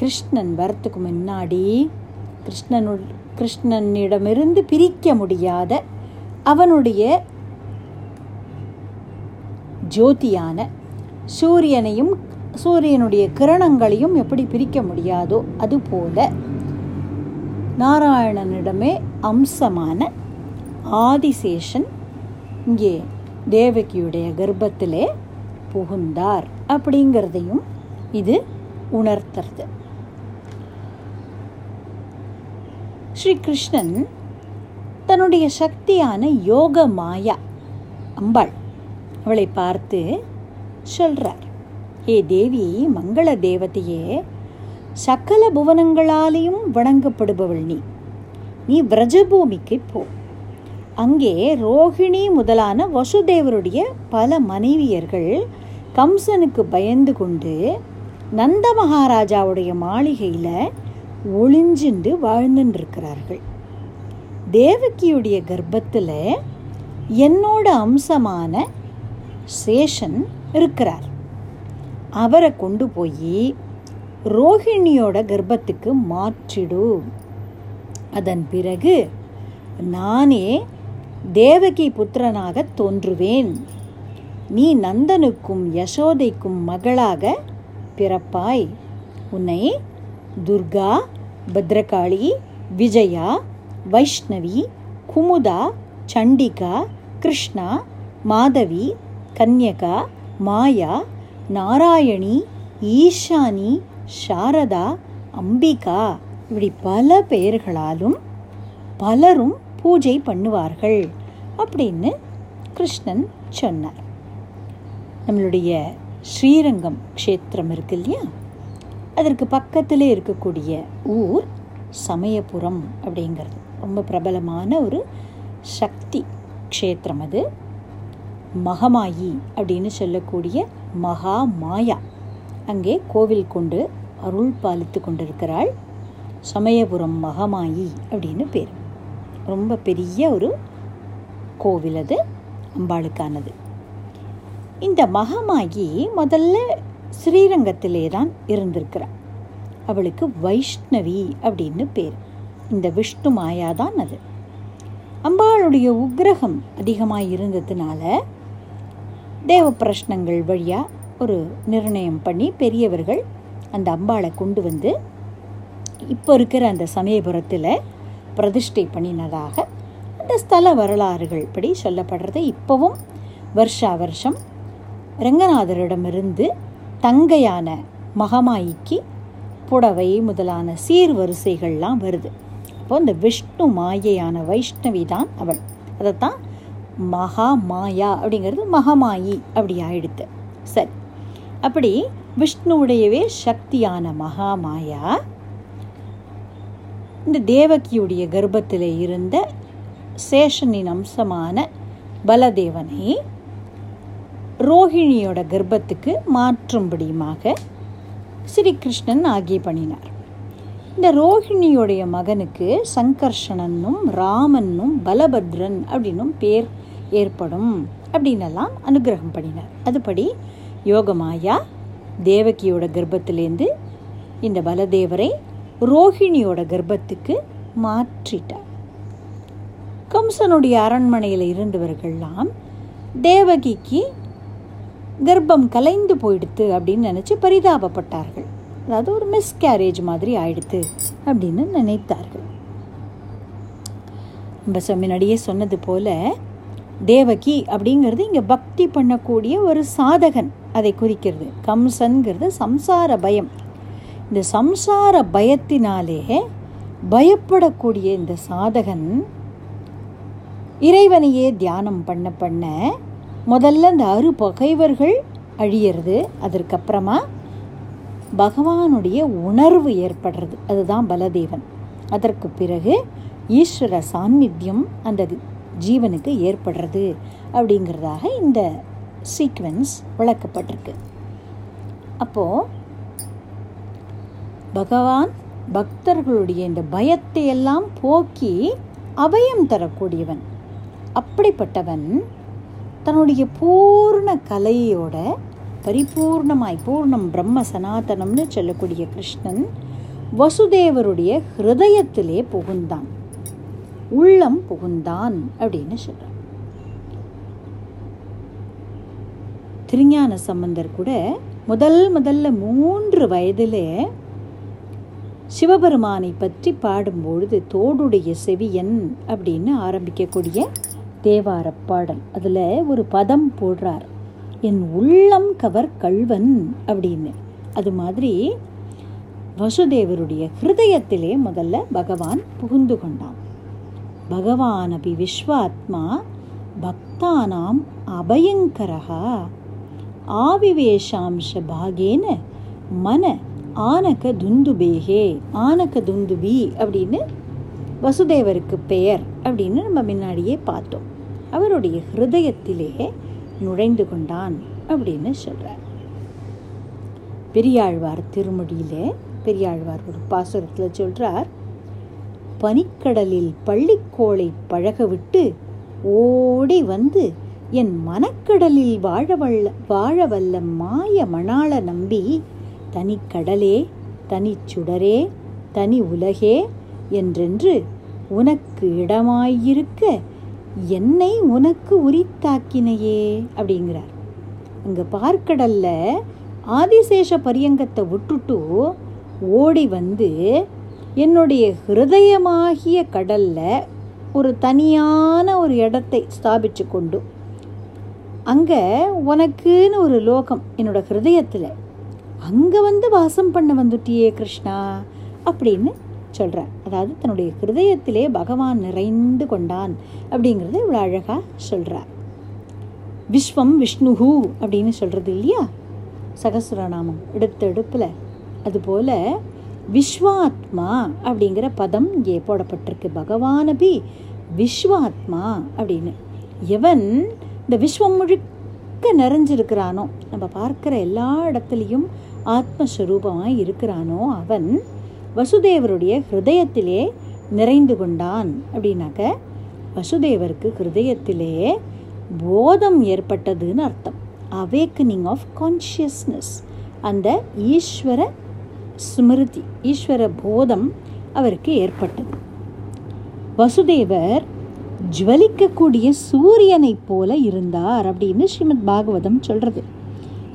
கிருஷ்ணன் வரத்துக்கு முன்னாடி கிருஷ்ணனு கிருஷ்ணனிடமிருந்து பிரிக்க முடியாத அவனுடைய ஜோதியான சூரியனையும் சூரியனுடைய கிரணங்களையும் எப்படி பிரிக்க முடியாதோ அதுபோல நாராயணனிடமே அம்சமான ஆதிசேஷன் இங்கே தேவகியுடைய கர்ப்பத்திலே புகுந்தார் அப்படிங்கிறதையும் இது உணர்த்துறது. ஸ்ரீ கிருஷ்ணன் தன்னுடைய சக்தியான யோக மாயா அம்பாள் அவளை பார்த்து சொல்றார், ஏ தேவி மங்கள தேவதையே, சகல புவனங்களாலேயும் வணங்கப்படுபவள் நீ நீ விரஜபூமிக்கு போ. அங்கே ரோகிணி முதலான வசுதேவருடைய பல மனைவியர்கள் கம்சனுக்கு பயந்து கொண்டு நந்த மகாராஜாவுடைய மாளிகையில் ஒளிஞ்சிண்டு வாழ்ந்துருக்கிறார்கள். தேவகியுடைய கர்ப்பத்தில் என்னோட அம்சமான சேஷன் இருக்கிறார், அவரை கொண்டு போய் ரோஹிணியோட கர்ப்பத்துக்கு மாற்றிடு. அதன் பிறகு நானே தேவகி புத்திரனாக தோன்றுவேன், நீ நந்தனுக்கும் யசோதைக்கும் மகளாக பிறப்பாய். உன்னை துர்கா, பத்ரகாளி, விஜயா, வைஷ்ணவி, குமுதா, சண்டிகா, கிருஷ்ணா, மாதவி, கன்யகா, மாயா, நாராயணி, ஈஷானி, சாரதா, அம்பிகா இப்படி பல பெயர்களாலும் பலரும் பூஜை பண்ணுவார்கள் அப்படின்னு கிருஷ்ணன் சொன்னார். நம்மளுடைய ஸ்ரீரங்கம் க்ஷேத்திரம் இருக்கு இல்லையா, அதற்கு பக்கத்திலே இருக்கக்கூடிய ஊர் சமயபுரம் அப்படிங்கிறது ரொம்ப பிரபலமான ஒரு சக்தி க்ஷேத்திரம். அது மகமாயி அப்படின்னு சொல்லக்கூடிய மகா மாயா அங்கே கோவில் கொண்டு அருள் பாலித்து கொண்டிருக்கிறாள். சமயபுரம் மகமாயி அப்படின்னு பேர். ரொம்ப பெரிய ஒரு கோவில் அது, அம்பாளுக்கானது. இந்த மகமாயி முதல்ல ஸ்ரீரங்கத்திலே தான் இருந்திருக்கிறாள். அவளுக்கு வைஷ்ணவி அப்படின்னு பேர். இந்த விஷ்ணு மாயா தான் அது. அம்பாளுடைய உக்கிரகம் அதிகமாக இருந்ததுனால தேவ பிரஷ்னங்கள் வழியாக ஒரு நிர்ணயம் பண்ணி பெரியவர்கள் அந்த அம்பாளை கொண்டு வந்து இப்போ இருக்கிற அந்த சமயபுரத்தில் பிரதிஷ்டை பண்ணினதாக அந்த ஸ்தல வரலாறுகள் படி சொல்லப்படுறது. இப்போவும் வருஷா வருஷம் ரங்கநாதரிடமிருந்து தங்கையான மகமாயிக்கு புடவை முதலான சீர்வரிசைகள்லாம் வருது. அப்போ இந்த விஷ்ணு மாயையான வைஷ்ணவி தான் அவள். அதைத்தான் மகா மாயா அப்படிங்கிறது மகமாயி அப்படி ஆயிடுது. சரி, அப்படி விஷ்ணுவுடையவே சக்தியான மகாமாயா இந்த தேவகியுடைய கர்ப்பத்தில் இருந்த சேஷனின் அம்சமான பலதேவனை ரோஹிணியோட கர்ப்பத்துக்கு மாற்றும்படியுமாக ஸ்ரீகிருஷ்ணன் ஆகிய பண்ணினார். இந்த ரோஹிணியோடைய மகனுக்கு சங்கர்ஷணனும் ராமன்னும் பலபத்ரன் அப்படின்னும் பேர் ஏற்படும் அப்படின்னெல்லாம் அனுகிரகம் பண்ணினார். அதுபடி யோகமாயா தேவகியோட கர்ப்பத்திலேருந்து இந்த பலதேவரை ரோஹிணியோட கர்ப்பத்துக்கு மாற்றிட்டார். கம்சனுடைய அரண்மனையில் இருந்தவர்கள்லாம் தேவகிக்கு கர்ப்பம் கலைந்து போயிடுத்து அப்படின்னு நினச்சி பரிதாபப்பட்டார்கள். அதாவது ஒரு மிஸ்கேரேஜ் மாதிரி ஆயிடுத்து அப்படின்னு நினைத்தார்கள். நம்ம முன்னாடியே சொன்னது போல தேவகி அப்படிங்கிறது இங்கே பக்தி பண்ணக்கூடிய ஒரு சாதகன் அதை குறிக்கிறது. கம்சன்கிறது சம்சார பயம். இந்த சம்சார பயத்தினாலே பயப்படக்கூடிய இந்த சாதகன் இறைவனையே தியானம் பண்ண பண்ண முதல்ல இந்த அரு பகைவர்கள் அழியிறது, அதற்கப்புறமா பகவானுடைய உணர்வு ஏற்படுறது, அதுதான் பலதேவன். அதற்கு பிறகு ஈஸ்வர சாநித்தியம் அந்த ஜீவனுக்கு ஏற்படுறது அப்படிங்கிறதாக இந்த சீக்வன்ஸ் விளக்கப்பட்டிருக்கு. அப்போது பகவான் பக்தர்களுடைய இந்த பயத்தை எல்லாம் போக்கி அபயம் தரக்கூடியவன். அப்படிப்பட்டவன் தன்னுடைய பூர்ண கலையோட பரிபூர்ணமாய், பூர்ணம் பிரம்ம சனாதனம்னு சொல்லக்கூடிய கிருஷ்ணன் வசுதேவருடைய ஹிருதயத்திலே புகுந்தான், உள்ளம் புகுந்தான் அப்படின்னு சொல்கிறான். திருஞான சம்பந்தர் கூட முதல் முதல்ல மூன்று வயதிலே சிவபெருமானை பற்றி பாடும்பொழுது தோடுடைய செவியன் அப்படின்னு ஆரம்பிக்கக்கூடிய தேவார பாடல் அதில் ஒரு பதம் போடுறார், என் உள்ளம் கவர் கல்வன் அப்படின்னு. அது மாதிரி வசுதேவருடைய ஹிருதயத்திலே முதல்ல பகவான் புகுந்து கொண்டான். பகவான் அபி விஸ்வாத்மா பக்தானாம் அபயங்கரஹா ஆவிவேஷாம்ச பாகேன மன ஆனக துந்துபேகே. ஆனக துந்துபி அப்படின்னு வசுதேவருக்கு பெயர் அப்படின்னு நம்ம முன்னாடியே பார்த்தோம். அவருடைய ஹிருதயத்திலே நுழைந்து கொண்டான் அப்படின்னு சொல்கிறார். பெரியாழ்வார் திருமொழியிலே பெரியாழ்வார் ஒரு பாசுரத்தில் சொல்கிறார், பனிக்கடலில் பள்ளிக்கோளை பழக விட்டு ஓடி வந்து என் மனக்கடலில் வாழவல்ல வாழவல்ல மாய மணாள நம்பி தனி கடலே தனி சுடரே தனி உலகே என்றென்று உனக்கு இடமாயிருக்க என்னை உனக்கு உரித்தாக்கினையே அப்படிங்கிறார். இங்கே பார்க்கடல்ல ஆதிசேஷ பரியங்கத்தை விட்டுட்டு ஓடி வந்து என்னுடைய ஹிருதயமாகிய கடலில் ஒரு தனியான ஒரு இடத்தை ஸ்தாபித்து கொண்டு அங்கே உனக்குன்னு ஒரு லோகம் என்னோடய ஹிருதயத்தில் அங்கே வந்து வாசம் பண்ண வந்துட்டியே கிருஷ்ணா அப்படின்னு சொல்கிறார். அதாவது தன்னுடைய ஹிருதயத்திலே பகவான் நிறைந்து கொண்டான் அப்படிங்கிறது இவ்வளோ அழகாக சொல்கிறார். விஸ்வம் விஷ்ணுஹூ அப்படின்னு சொல்கிறது இல்லையா சகசுரநாமம் எடுத்தெடுப்பில், அதுபோல் விஸ்வாத்மா அப்படிங்கிற பதம் இங்கே போடப்பட்டிருக்கு. பகவானபி விஸ்வாத்மா அப்படின்னு எவன் இந்த விஸ்வம் முழுக்க நிறைஞ்சிருக்கிறானோ, நம்ம பார்க்குற எல்லா இடத்துலையும் ஆத்மஸ்வரூபமாக இருக்கிறானோ, அவன் வசுதேவருடைய ஹிருதயத்திலே நிறைந்து கொண்டான் அப்படின்னாக்க வசுதேவருக்கு ஹிருதயத்திலே போதம் ஏற்பட்டதுன்னு அர்த்தம். அவேக்கனிங் ஆஃப் கான்ஷியஸ்னஸ், அந்த ஈஸ்வர ஸ்மிருதி ஈஸ்வர போதம் அவருக்கு ஏற்பட்டது. வசுதேவர் ஜுவலிக்கக்கூடிய சூரியனைப் போல இருந்தார் அப்படின்னு ஸ்ரீமத் பாகவதம் சொல்கிறது.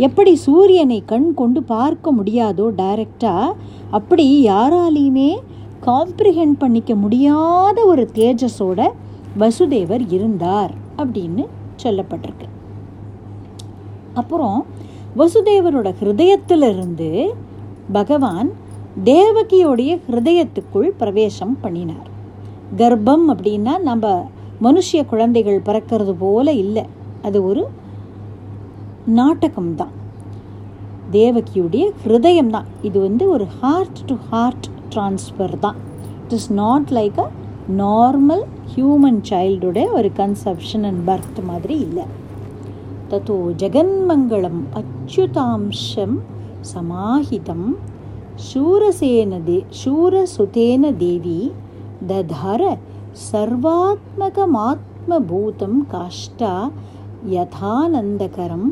எப்படி சூரியனை கண் கொண்டு பார்க்க முடியாதோ டைரெக்டாக, அப்படி யாராலையுமே காம்ப்ரிஹெண்ட் பண்ணிக்க முடியாத ஒரு தேஜஸோட வசுதேவர் இருந்தார் அப்படின்னு சொல்லப்பட்டிருக்கு. அப்புறம் வசுதேவனோட ஹிருதயத்திலிருந்து பகவான் தேவகியோடைய ஹிருதயத்துக்குள் பிரவேசம் பண்ணினார். கர்ப்பம் அப்படின்னா நம்ம மனுஷ குழந்தைகள் பிறக்கிறது போல இல்லை, அது ஒரு நாடகம்தான். தேவகியுடைய ஹிருதயம் தான் இது. வந்து ஒரு ஹார்ட் டு ஹார்ட் டிரான்ஸ்ஃபர் தான். It is not like a normal human சைல்டுடைய ஒரு கன்செப்ஷன் அண்ட் பர்த் மாதிரி இல்லை. தத்தோ ஜெகன்மங்களம் அச்சுதாம்சம் சமாஹிதம் சூரசேன தே சூரசுதேன தேவி ததார சர்வாத்மகமாத்மபூதம் காஷ்டா யதானந்தகரம்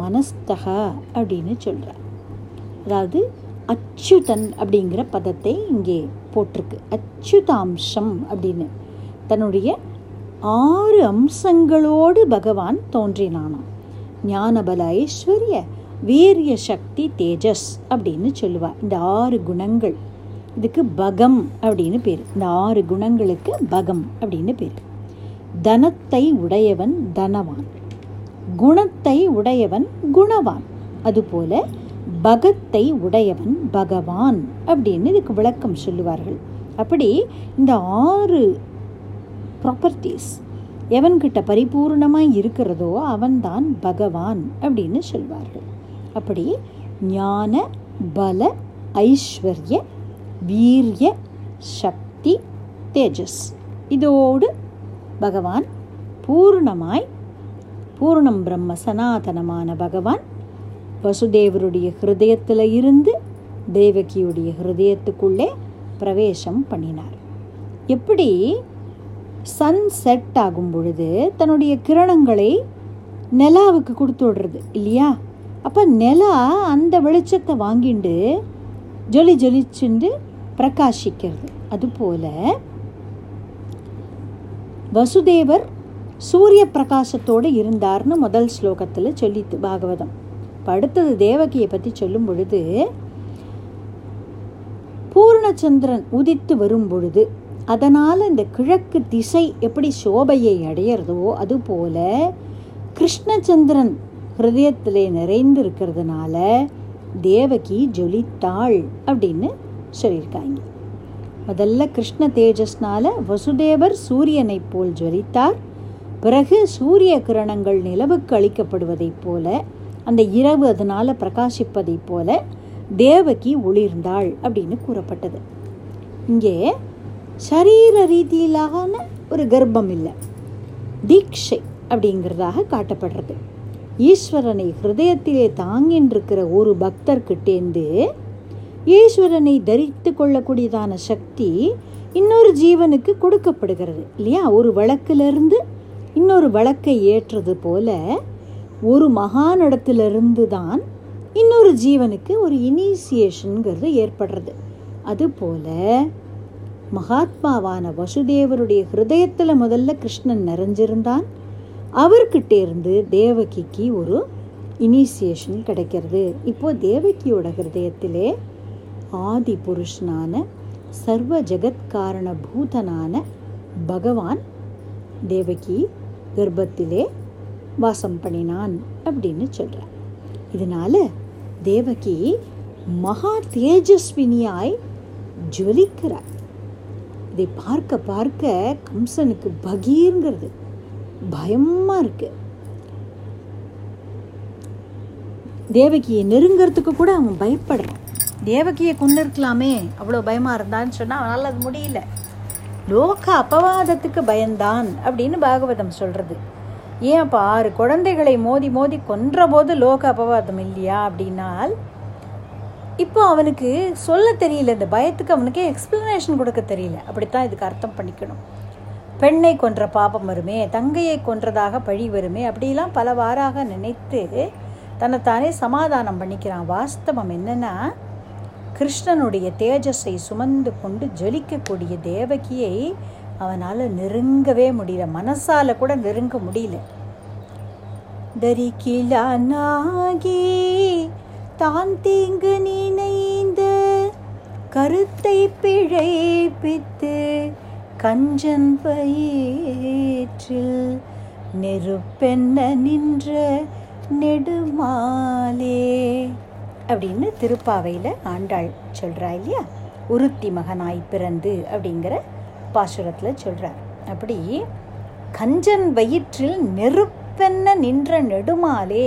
மனஸ்தக அப்படின்னு சொல்கிறார். அதாவது அச்சுதன் அப்படிங்கிற பதத்தை இங்கே போட்டிருக்கு. அச்சுதாம்சம் அப்படின்னு தன்னுடைய ஆறு அம்சங்களோடு பகவான் தோன்றினானாம். ஞானபல ஐஸ்வர்ய வீரிய சக்தி தேஜஸ் அப்படின்னு சொல்லுவா. இந்த ஆறு குணங்கள், இதுக்கு பகம் அப்படின்னு பேர். இந்த ஆறு குணங்களுக்கு பகம் அப்படின்னு பேர். தனத்தை உடையவன் தனவான், குணத்தை உடையவன் குணவான், அதுபோல பகத்தை உடையவன் பகவான் அப்படின்னு இதுக்கு விளக்கம் சொல்லுவார்கள். அப்படி இந்த ஆறு ப்ராப்பர்ட்டிஸ் எவன்கிட்ட பரிபூர்ணமாக இருக்கிறதோ அவன்தான் பகவான் அப்படின்னு சொல்வார்கள். அப்படி ஞான பல ஐஸ்வர்ய வீரிய சக்தி தேஜஸ் இதோடு பகவான் பூர்ணமாய் பூர்ணம் பிரம்ம சனாதனமான பகவான் வசுதேவருடைய ஹிருதயத்தில் இருந்து தேவகியுடைய ஹிருதயத்துக்குள்ளே பிரவேசம் பண்ணினார். எப்படி சன் செட் ஆகும் பொழுது தன்னுடைய கிரணங்களை நிலாவுக்கு கொடுத்து விடுறது இல்லையா? அப்போ நிலா அந்த வெளிச்சத்தை வாங்கிண்டு ஜொலி ஜொலிச்சுண்டு பிரகாசிக்கிறது. அதுபோல் வசுதேவர் சூரிய பிரகாசத்தோடு இருந்தார்னு முதல் ஸ்லோகத்தில் சொல்லித்து பாகவதம். அடுத்தது தேவகியை பற்றி சொல்லும் பொழுது பூர்ணச்சந்திரன் உதித்து வரும் பொழுது அதனால் இந்த கிழக்கு திசை எப்படி சோபையை அடையிறதோ அதுபோல கிருஷ்ணச்சந்திரன் ஹிருதயத்திலே நிறைந்திருக்கிறதுனால தேவகி ஜொலித்தாள் அப்படின்னு சொல்லியிருக்காங்க. முதல்ல கிருஷ்ண தேஜஸ்னால வசுதேவர் சூரியனை போல் ஜொலித்தார். பிறகு சூரிய கிரணங்கள் நிலவுக்கு அளிக்கப்படுவதைப் போல அந்த இரவு அதனால் பிரகாசிப்பதைப் போல தேவகி ஒளிர்ந்தாள் அப்படின்னு கூறப்பட்டது. இங்கே சரீர ரீதியிலான ஒரு கர்ப்பம் இல்லை, தீட்சை அப்படிங்கிறதாக காட்டப்படுறது. ஈஸ்வரனை ஹிருதயத்திலே தாங்கின்றிருக்கிற ஒரு பக்தர்கிட்டேந்து ஈஸ்வரனை தரித்து கொள்ளக்கூடியதான சக்தி இன்னொரு ஜீவனுக்கு கொடுக்கப்படுகிறது இல்லையா? ஒரு வழக்கிலிருந்து இன்னொரு வழக்கை ஏற்றது போல ஒரு மகானிடத்திலிருந்து தான் இன்னொரு ஜீவனுக்கு ஒரு இனிஷியேஷனுங்கிறது ஏற்படுறது. அதுபோல் மகாத்மாவான வசுதேவருடைய ஹிருதயத்தில் முதல்ல கிருஷ்ணன் நிறைஞ்சிருந்தான். அவர்கிட்டேருந்து தேவகிக்கு ஒரு இனிஷியேஷன் கிடைக்கிறது. இப்போது தேவகியோட ஹிருதயத்திலே ஆதி புருஷனான சர்வ ஜகத்காரண பூதனான பகவான் தேவகி கர்ப்பத்திலே வாசம் பண்ணினான் அப்படின்னு சொல்கிறார். இதனால் தேவகி மகா தேஜஸ்வினியாய் ஜொலிக்கிறார். இதை பார்க்க பார்க்க கம்சனுக்கு பகீர்ங்கிறது பயமாக இருக்குது. தேவகியை நெருங்கிறதுக்கு கூட அவன் பயப்படுறான். தேவகியை கொண்டு இருக்கலாமே அவ்வளோ பயமாக இருந்தான்னு சொன்னால் அவனால் அது முடியல. லோக அபவாதத்துக்கு பயந்தான் அப்படின்னு பாகவதம் சொல்கிறது. ஏன் அப்போ ஆறு குழந்தைகளை மோதி மோதி கொன்ற போது லோக அபவாதம் இல்லையா அப்படின்னால், இப்போ அவனுக்கு சொல்ல தெரியல, இந்த பயத்துக்கு அவனுக்கே எக்ஸ்பிளனேஷன் கொடுக்க தெரியல. அப்படித்தான் இதுக்கு அர்த்தம் பண்ணிக்கணும். பெண்ணை கொன்ற பாபம் வருமே, தங்கையை கொன்றதாக பழி வருமே அப்படிலாம் பல வாராக நினைத்து தன்னைத்தானே சமாதானம் பண்ணிக்கிறான். வாஸ்தவம் என்னென்னா கிருஷ்ணனுடைய தேஜஸை சுமந்து கொண்டு ஜொலிக்கக்கூடிய தேவகியை அவனால் நெருங்கவே முடியல, மனசால் கூட நெருங்க முடியல. தரிகிலானாகி தான் தீங்கு நினைந்த கருத்தை பிழைப்பித்து கஞ்சன் பயிற்றில் நெருப்பென்ன நின்ற நெடுமாலே அப்படின்னு திருப்பாவையில் ஆண்டாள் சொல்கிறா இல்லையா, உருத்தி மகனாய் பிறந்து அப்படிங்கிற பாசுரத்தில் சொல்கிறார். அப்படி கஞ்சன் வயிற்றில் நெருப்பென்ன நின்ற நெடுமாலே,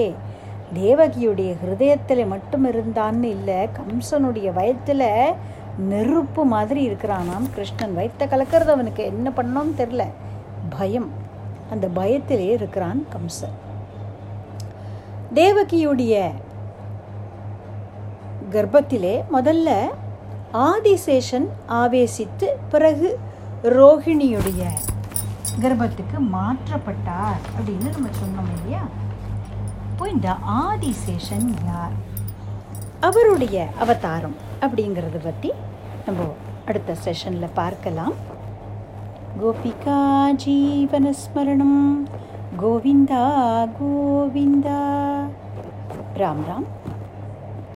தேவகியுடைய ஹிருதயத்தில் மட்டும் இருந்தான்னு இல்லை, கம்சனுடைய வயத்தில் நெருப்பு மாதிரி இருக்கிறானாம் கிருஷ்ணன். வயத்தை கலக்கிறது அவனுக்கு என்ன பண்ணோன்னு தெரில, பயம், அந்த பயத்திலே இருக்கிறான் கம்சன். தேவகியுடைய கர்ப்பத்திலே முதல்ல ஆதிசேஷன் ஆவேசித்து பிறகு ரோஹிணியுடைய கர்ப்பத்துக்கு மாற்றப்பட்டார் அப்படின்னு நம்ம சொன்னோம் இல்லையா. இப்போ இந்த ஆதிசேஷன் யார், அவருடைய அவதாரம் அப்படிங்கிறத பற்றி நம்ம அடுத்த செஷனில் பார்க்கலாம். கோபிகா ஜீவனஸ்மரணம் கோவிந்தா கோவிந்தா. ராம் ராம்.